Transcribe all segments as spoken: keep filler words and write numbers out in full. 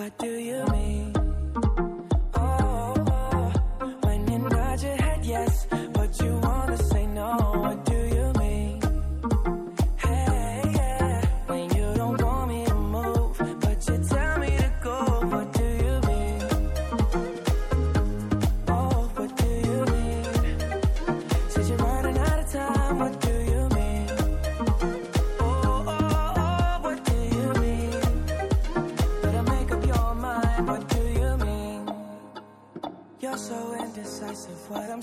What do you mean? Oh, oh, when you nod your head yes, but you wanna say no. What do you mean? Hey, yeah. When you don't want me to move, but you tell me to go. What do you mean? Oh, what do you mean? Said you're running out of time. What do you mean? Oh, oh, oh, what do you mean? Better make up your mind. What do you mean? You're so indecisive. What I'm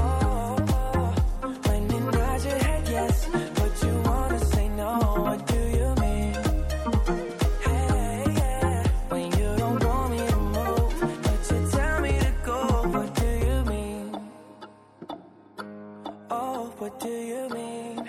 Oh, oh, when you nod your head yes, but you wanna say no. What do you mean? Hey, yeah. When you don't want me to move, but you tell me to go. What do you mean? Oh, what do you mean?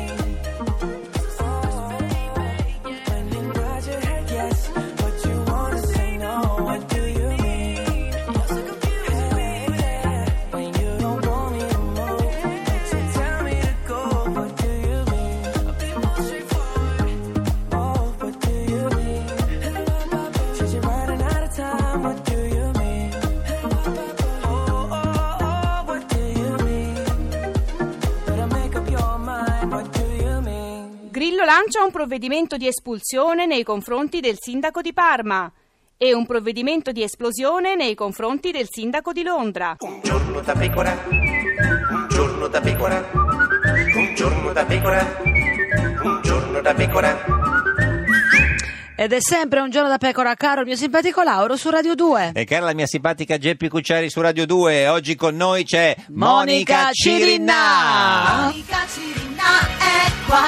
Lancia un provvedimento di espulsione nei confronti del sindaco di Parma e un provvedimento di esplosione nei confronti del sindaco di Londra. Un giorno da pecora, un giorno da pecora, un giorno da pecora, un giorno da pecora. Ed è sempre un giorno da pecora, caro il mio simpatico Lauro su Radio due. E cara la mia simpatica Geppi Cucciari su Radio due. Oggi con noi c'è Monica Cirinnà. Monica Cirinnà è qua.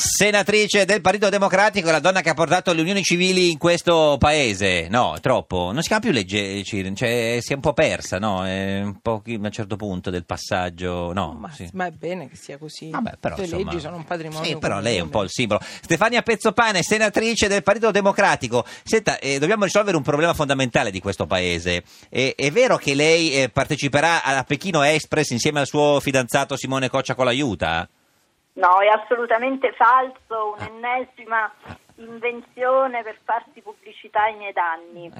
Senatrice del Partito Democratico, la donna che ha portato le unioni civili in questo paese. No, troppo. Non si chiama più legge Cirin, cioè si è un po' persa, no? È un po' a un certo punto del passaggio, no? Ma, sì. Ma è bene che sia così. Vabbè, però, le insomma, leggi sono un patrimonio. Sì, però lei è un po' il simbolo. Stefania Pezzopane, senatrice del Partito Democratico. Senta, eh, dobbiamo risolvere un problema fondamentale di questo paese. E, è vero che lei eh, parteciperà alla Pechino Express insieme al suo fidanzato Simone Coccia con l'aiuta? No, è assolutamente falso, un'ennesima invenzione per farsi pubblicità ai miei danni.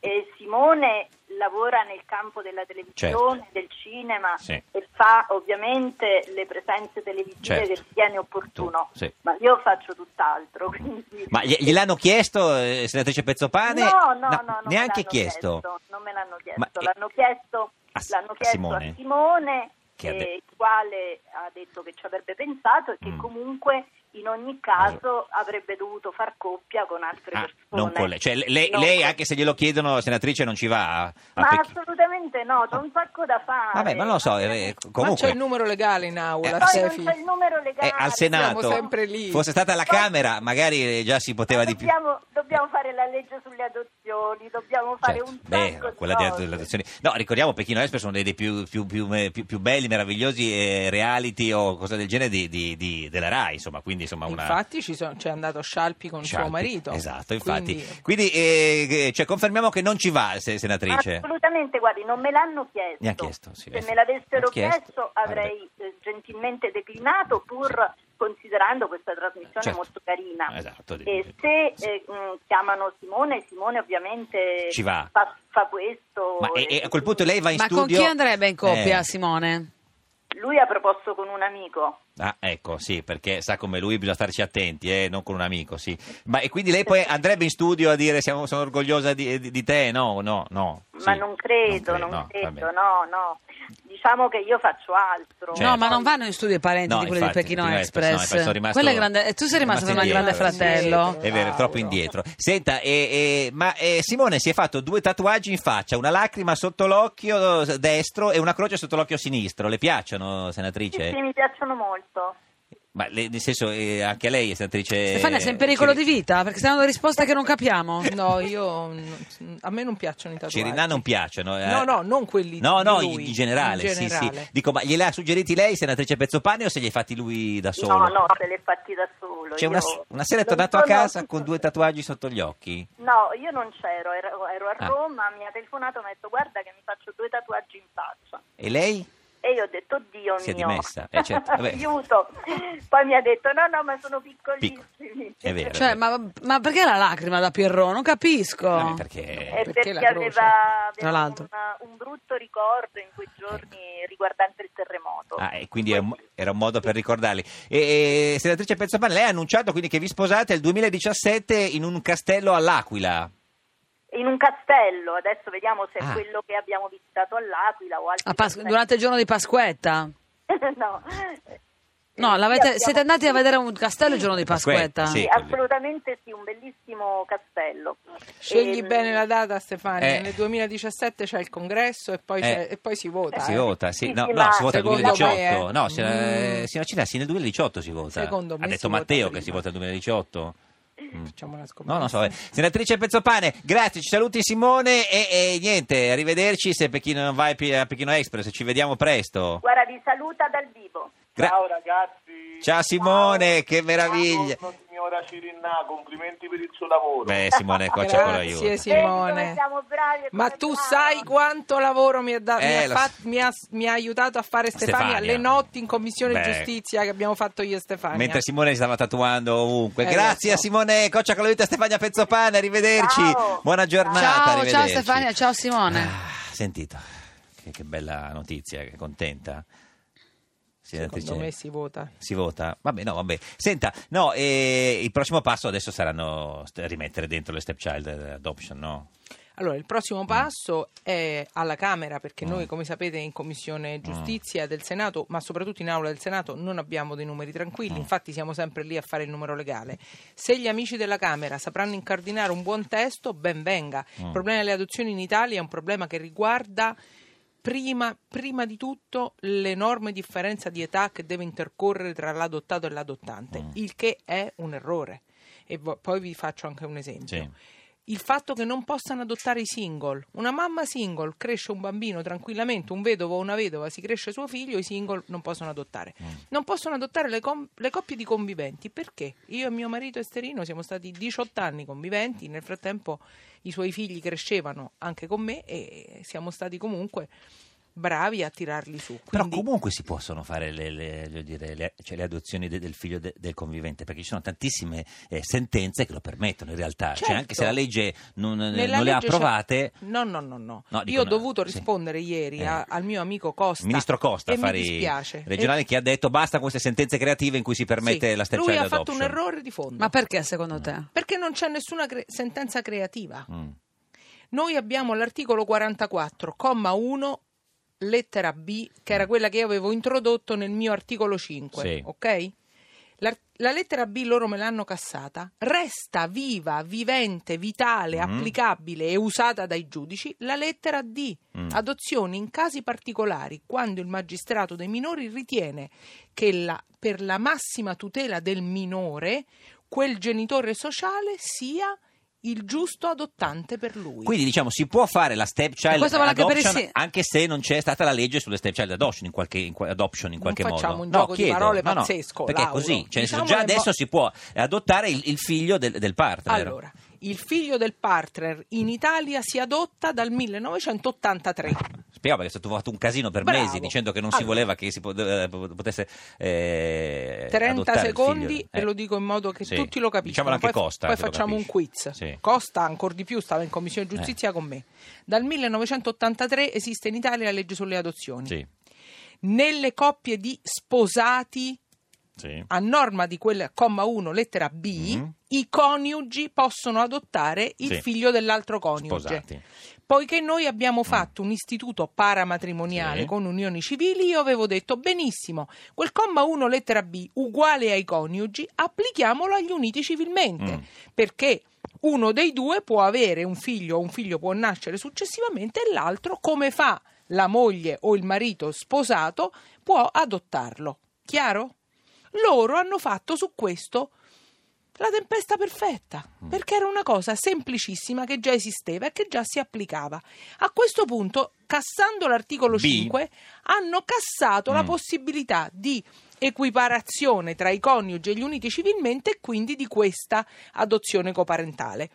E Simone lavora nel campo della televisione, certo, del cinema, sì, e fa ovviamente le presenze televisive, certo, che ritiene opportuno, tu, sì, ma io faccio tutt'altro. Quindi... Ma gliel'hanno chiesto, eh, senatrice Pezzopane? No, no, no, no, neanche chiesto. chiesto. Non me l'hanno chiesto, ma l'hanno chiesto, a, l'hanno chiesto a Simone. A Simone Che de- il quale ha detto che ci avrebbe pensato e che mm. comunque in ogni caso avrebbe dovuto far coppia con altre ah, persone. Non con lei, cioè, lei, non lei con... anche se glielo chiedono, senatrice, non ci va? A, a ma Pechino. Assolutamente no, c'è un sacco da fare. Vabbè, ma non lo so, eh, comunque... Ma c'è il numero legale in aula. Eh, poi non c'è il numero legale. Eh, al Senato, siamo sempre lì. Fosse stata alla poi... Camera, magari già si poteva ma dobbiamo, di più. Dobbiamo fare la legge sulle adozioni, dobbiamo fare certo. un Beh, sacco quella di delle adozioni. No, ricordiamo, Pechino Express sono uno dei più, più, più, più, più belli, meravigliosi eh, reality o cosa del genere di, di, di, della Rai, insomma, quindi insomma una... Infatti ci sono, c'è andato Scialpi con Scialpi, suo marito. Esatto, infatti. Quindi, quindi eh, cioè, confermiamo che non ci va, senatrice. Assolutamente, guardi, non me l'hanno chiesto. Mi ha chiesto sì, se me l'avessero chiesto, chiesto avrei eh, gentilmente declinato pur... Sì. considerando questa trasmissione certo. molto carina. Esatto, e se sì. eh, mh, chiamano Simone, Simone ovviamente ci va. Fa, fa questo. Ma e, e a quel punto lei va in ma studio. Ma con chi andrebbe in coppia eh. Simone? Lui ha proposto con un amico. Ah, ecco, sì, perché sa come lui bisogna starci attenti, eh, non con un amico, sì. Ma e quindi lei poi andrebbe in studio a dire siamo, sono orgogliosa di, di, di te? No, no, no. Sì. Ma non credo, non credo, non no, credo no, no. Diciamo che io faccio altro. Certo. No, ma non vanno in studio i parenti no, di quelli infatti, di Pechino Express. No, sono rimasto, Quella è grande... Tu sei rimasto come un grande fratello. Sì, è vero, è troppo indietro. Senta, eh, eh, ma eh, Simone si è fatto due tatuaggi in faccia, una lacrima sotto l'occhio destro e una croce sotto l'occhio sinistro. Le piacciono, senatrice? Sì, sì, mi piacciono molto. Ma le, nel senso, eh, anche lei è senatrice... Stefania, sei in pericolo Ciri... di vita? Perché stai dando risposta che non capiamo. No, io... A me non piacciono i tatuaggi. Cirinnà non piacciono. Eh. No, no, non quelli no, no, di lui. In generale, in generale. Sì, sì. Dico, ma gliel'ha suggeriti lei, senatrice Pezzopane, o se li hai fatti lui da solo? No, no, se li hai fatti da solo. Cioè, io... una, una sera è tornato a casa con due tatuaggi sotto gli occhi? No, io non c'ero, ero, ero a ah. Roma, mi ha telefonato e mi ha detto, guarda che mi faccio due tatuaggi in faccia. E lei? E io ho detto, oddio mio, si è dimessa. Eh, certo. Aiuto. Poi mi ha detto, no, no, ma sono piccolissimi. Piccoli. È vero. Cioè, è vero. Ma, ma perché la lacrima da Pierrot? Non capisco. Vabbè, perché è perché, perché la croce? aveva, aveva un, un brutto ricordo in quei giorni riguardante il terremoto. Ah, e quindi poi... è un, era un modo per ricordarli. E, e, senatrice Pezzopane, lei ha annunciato quindi che vi sposate il duemiladiciassette in un castello all'Aquila. In un castello, adesso vediamo se ah. è quello che abbiamo visitato all'Aquila o altri Pas- durante il giorno di Pasquetta? no, no l'avete, abbiamo... siete andati a vedere un castello il giorno di Pasquetta? Pasquetta sì, sì, assolutamente sì, un bellissimo castello. Scegli e... bene la data, Stefania, eh. nel duemiladiciassette c'è il congresso e poi, eh. e poi si vota. Eh, si eh. vota, sì. No, no, si vota nel duemiladiciotto. Me, eh. No, se, mm. signora Cina, sì, nel duemiladiciotto si vota. Secondo me ha detto Matteo che si vota nel duemiladiciotto. Facciamo una scommessa. No, non so. Eh. Senatrice Pezzopane, grazie, ci saluti Simone e, e niente, arrivederci se Pechino non vai a Pechino Express, ci vediamo presto. Guarda, vi saluta dal vivo. Gra- Ciao ragazzi. Ciao Simone, ciao. Che meraviglia. Ciao, signora Cirinnà, complimenti per il suo lavoro. Beh, Simone Coccia con l'aiuto. Grazie Simone. Ma tu sai quanto lavoro mi ha, da- eh, mi, ha fat- mi, ha, mi ha aiutato a fare Stefania, Stefania. Le notti in commissione Beh. giustizia che abbiamo fatto io e Stefania. Mentre Simone si stava tatuando ovunque. Eh, Grazie so. a Simone Coccia con l'aiuto e Stefania Pezzopane, arrivederci. Ciao. Buona giornata. Ciao, ciao Stefania, ciao Simone. Ah, sentito, che, che bella notizia, che contenta. Secondo me si vota. Si vota? Vabbè, no, vabbè. Senta, no, eh, il prossimo passo adesso saranno rimettere dentro le stepchild adoption, no? Allora, il prossimo passo mm. è alla Camera, perché mm. noi, come sapete, in Commissione Giustizia mm. del Senato, ma soprattutto in Aula del Senato, non abbiamo dei numeri tranquilli, mm. infatti siamo sempre lì a fare il numero legale. Se gli amici della Camera sapranno incardinare un buon testo, ben venga. Mm. Il problema delle adozioni in Italia è un problema che riguarda... Prima, prima di tutto l'enorme differenza di età che deve intercorrere tra l'adottato e l'adottante, mm. il che è un errore. E vo- poi vi faccio anche un esempio. Sì. Il fatto che non possano adottare i single. Una mamma single cresce un bambino tranquillamente, un vedovo o una vedova si cresce suo figlio, i single non possono adottare. Mm. Non possono adottare le, com- le coppie di conviventi. Perché? Io e mio marito Esterino siamo stati diciotto anni conviventi, nel frattempo i suoi figli crescevano anche con me e siamo stati comunque bravi a tirarli su. Quindi... Però comunque si possono fare le, le, voglio dire, le, cioè le adozioni de, del figlio de, del convivente, perché ci sono tantissime eh, sentenze che lo permettono in realtà, certo. Cioè, anche se la legge non, non legge le ha approvate... C'è... No, no, no, no. no dico, Io ho no, dovuto sì. rispondere ieri eh. a, al mio amico Costa, ministro Costa, affari regionali, e... che ha detto basta con queste sentenze creative in cui si permette sì. la stepchild adoption. Lui ha fatto adoption. un errore di fondo. Ma perché secondo mm. te? Perché non c'è nessuna cre- sentenza creativa. Mm. Noi abbiamo l'articolo quarantaquattro, comma uno lettera B, che era quella che io avevo introdotto nel mio articolo cinque, sì. ok? La, la lettera B loro me l'hanno cassata. Resta viva, vivente, vitale, mm. applicabile e usata dai giudici la lettera D, mm. adozioni in casi particolari, quando il magistrato dei minori ritiene che la, per la massima tutela del minore quel genitore sociale sia il giusto adottante per lui. Quindi diciamo si può fare la stepchild adoption anche, anche se non c'è stata la legge sulle stepchild adoption in qualche, in, adoption in qualche modo. Non facciamo un no, gioco chiedo, di parole no, pazzesco, no, perché Lauro. Così, cioè, diciamo già adesso bo- si può adottare il, il figlio del, del partner. Allora, il figlio del partner in Italia si adotta dal millenovecentoottantatré. spiegava che è stato fatto un casino per Bravo. mesi dicendo che non allora. si voleva che si potesse eh, trenta secondi e eh. lo dico in modo che sì. tutti lo capiscono. Diciamo anche poi, Costa poi facciamo un quiz sì. Costa ancora di più stava in commissione giustizia eh. con me. Dal millenovecentottantatré esiste in Italia la legge sulle adozioni sì. nelle coppie di sposati sì. a norma di quel comma uno lettera B mm-hmm. i coniugi possono adottare il sì. figlio dell'altro coniuge sposati. Poiché noi abbiamo fatto un istituto paramatrimoniale sì. con unioni civili, io avevo detto benissimo, quel comma uno lettera B uguale ai coniugi, applichiamolo agli uniti civilmente, mm. perché uno dei due può avere un figlio o un figlio può nascere successivamente e l'altro, come fa la moglie o il marito sposato, può adottarlo. Chiaro? Loro hanno fatto su questo la tempesta perfetta, perché era una cosa semplicissima che già esisteva e che già si applicava. A questo punto, cassando l'articolo B. cinque, hanno cassato mm. la possibilità di equiparazione tra i coniugi e gli uniti civilmente e quindi di questa adozione coparentale.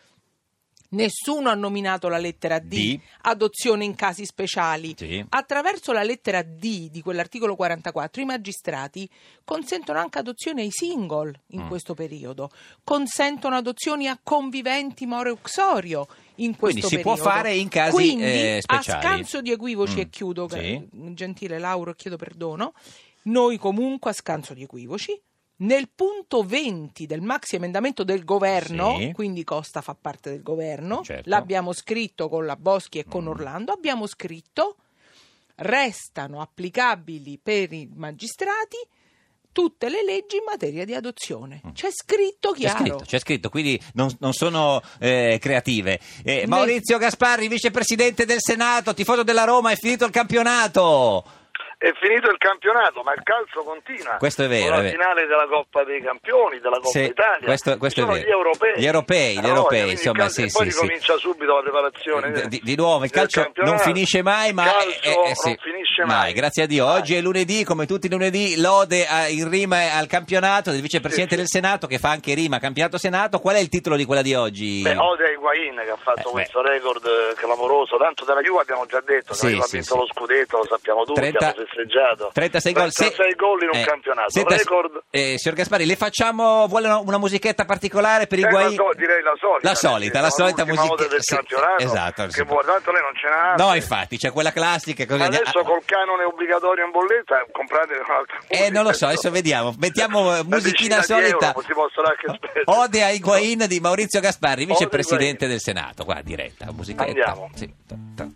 Nessuno ha nominato la lettera D, D. adozione in casi speciali. Sì. Attraverso la lettera D di quell'articolo quarantaquattro i magistrati consentono anche adozione ai single in mm. questo periodo, consentono adozioni a conviventi more uxorio in questo Quindi periodo. Si può fare in casi Quindi, eh, speciali. Quindi a scanso di equivoci mm. e chiudo, sì. gentile Lauro, chiedo perdono, noi comunque a scanso di equivoci nel punto venti del maxi emendamento del governo, sì. quindi Costa fa parte del governo, certo. l'abbiamo scritto con la Boschi e con mm. Orlando, abbiamo scritto restano applicabili per i magistrati tutte le leggi in materia di adozione. C'è scritto chiaro. C'è scritto, c'è scritto quindi non, non sono eh, creative. Eh, Maurizio Gasparri, vicepresidente del Senato, tifoso della Roma, è finito il campionato! È finito il campionato, ma il calcio continua. Questo è vero. Con la finale della Coppa dei Campioni, della Coppa sì, Italia. Questo, questo sono è vero. Gli europei. Gli europei, gli europei allora, insomma, sì, e poi sì, ricomincia sì. subito la preparazione. Di, di nuovo, il calcio non finisce mai, ma il calcio eh, eh, sì. non finisce mai. mai. Grazie a Dio. Mai. Oggi è lunedì, come tutti i lunedì, lode a, in rima al campionato del vicepresidente sì, del Senato, che fa anche rima campionato Senato. Qual è il titolo di quella di oggi? Beh, ode a Higuaín, che ha fatto eh, questo beh. record clamoroso. Tanto della Juve abbiamo già detto, sì, ha sì, vinto sì. lo scudetto, lo sappiamo tutti. trenta trentasei gol, trentasei se... gol in un eh, campionato senta, record. Eh, signor Gasparri, le facciamo vuole una, una musichetta particolare per i Higuaín? Eh, direi la solita. La solita, la solita musichetta del sì, campionato. Esatto, che può, tanto lei non ce n'ha. No, infatti, c'è cioè quella classica così. Adesso ah, col canone obbligatorio in bolletta comprate un'altra musica. Eh, non lo so, adesso vediamo. Mettiamo musichina solita. Euro, si possono anche Ode a Higuaín di Maurizio Gasparri, vicepresidente del Senato, qua diretta, musichetta. Andiamo. Sì.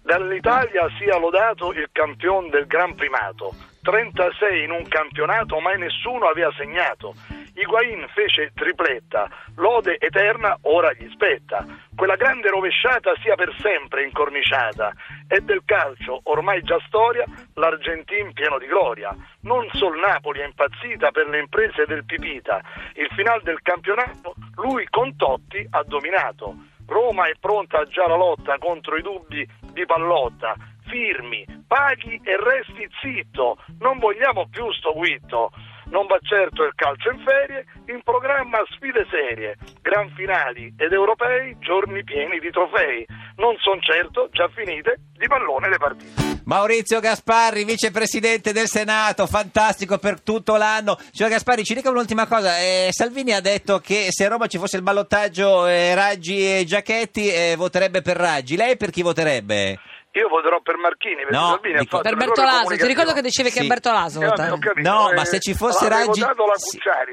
Dall'Italia sia lodato il campione del Gran Primato, trentasei in un campionato mai nessuno aveva segnato. Higuaín fece tripletta, lode eterna ora gli spetta. Quella grande rovesciata sia per sempre incorniciata. E del calcio, ormai già storia, l'Argentin pieno di gloria. Non sol Napoli è impazzita per le imprese del Pipita. Il final del campionato lui con Totti ha dominato. Roma è pronta già alla lotta contro i dubbi di Pallotta. Firmi, paghi e resti zitto, non vogliamo più sto guitto. Non va certo il calcio in ferie, in programma sfide serie, gran finali ed europei, giorni pieni di trofei. Non son certo, già finite, di pallone le partite. Maurizio Gasparri, vicepresidente del Senato, fantastico per tutto l'anno. Signor Gasparri, ci dica un'ultima cosa. Eh, Salvini ha detto che se a Roma ci fosse il ballottaggio eh, Raggi e Giachetti eh, voterebbe per Raggi. Lei per chi voterebbe? Io voterò per Marchini, perché no, Salvini dico, ha fatto per Bertolaso, ti ricordo che dicevi sì. che Bertolaso votava. No, no eh, ma se ci fosse Raggi sì.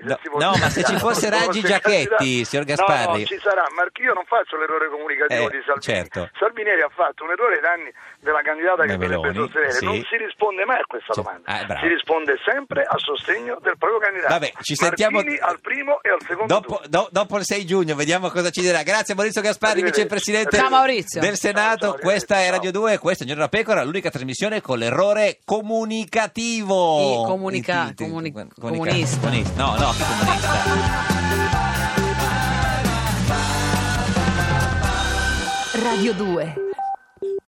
no, si no ma se ci fosse Raggi Giachetti, signor Gasparri. No, no, ci sarà, Marchi, io non faccio l'errore comunicativo eh, di Salvini. Certo. Salvini ha fatto un errore ai danni della candidata che dovrebbe sostenere. Sì. Non si risponde mai a questa cioè, domanda. Ah, si risponde sempre a sostegno del proprio candidato. Vabbè, ci sentiamo Marchini al primo e al secondo dopo, do, dopo il sei giugno, vediamo cosa ci dirà. Grazie Maurizio Gasparri, vicepresidente del Senato. Questa è Radio due. Questo è Un giorno da pecora, l'unica trasmissione con l'errore comunicativo. Sì, comunica, ti, ti, comuni, comunica, comunista. comunista. No, no, comunista. Radio due.